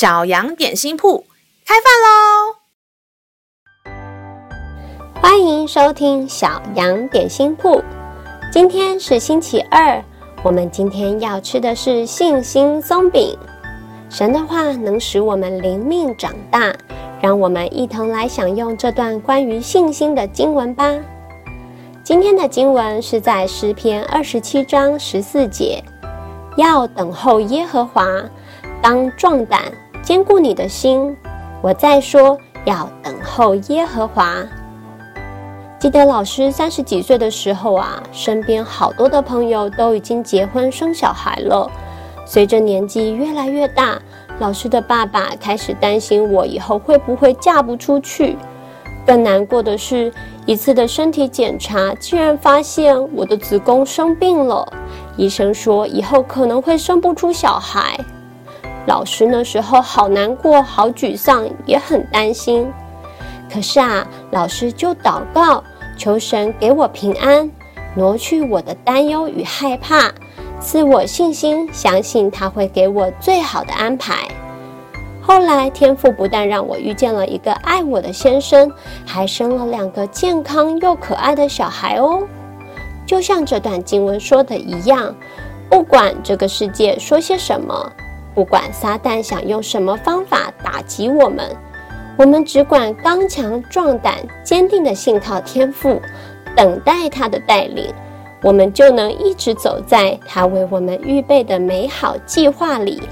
小羊点心铺开饭喽！欢迎收听小羊点心铺。今天是星期二，我们今天要吃的是信心松饼。神的话能使我们灵命长大，让我们一同来享用这段关于信心的经文吧。今天的经文是在诗篇27章14节，要等候耶和华，当壮胆，坚固你的心。我再说，要等候耶和华。记得老师30几岁的时候啊，身边好多的朋友都已经结婚生小孩了。随着年纪越来越大，老师的爸爸开始担心我以后会不会嫁不出去。更难过的是，一次的身体检查竟然发现我的子宫生病了，医生说以后可能会生不出小孩。老师那时候好难过，好沮丧，也很担心。可是啊，老师就祷告，求神给我平安，挪去我的担忧与害怕，赐我信心，相信他会给我最好的安排。后来天父不但让我遇见了一个爱我的先生，还生了2个健康又可爱的小孩哦。就像这段经文说的一样，不管这个世界说些什么，不管撒旦想用什么方法打击我们，我们只管刚强壮胆，坚定地信靠天父，等待他的带领，我们就能一直走在他为我们预备的美好计划里。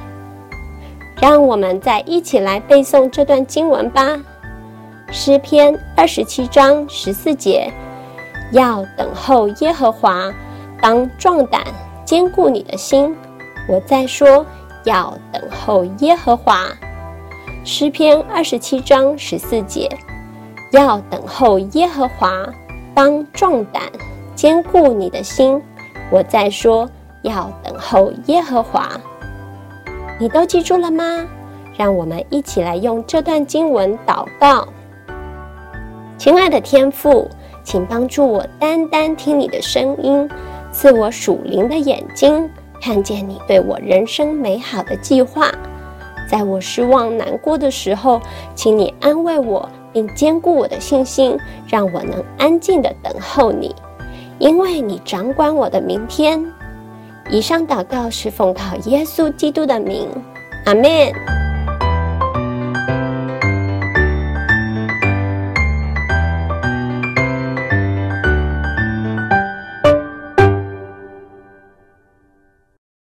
让我们再一起来背诵这段经文吧。诗篇27章14节，要等候耶和华，当壮胆，坚固你的心。我再说，要等候耶和华。诗篇27章14节，要等候耶和华，当壮胆，坚固你的心。我再说，要等候耶和华。你都记住了吗？让我们一起来用这段经文祷告。亲爱的天父，请帮助我单单听你的声音，赐我属灵的眼睛，看见你对我人生美好的计划。在我失望难过的时候，请你安慰我，并坚固我的信心，让我能安静地等候你，因为你掌管我的明天。以上祷告是奉靠耶稣基督的名，阿们。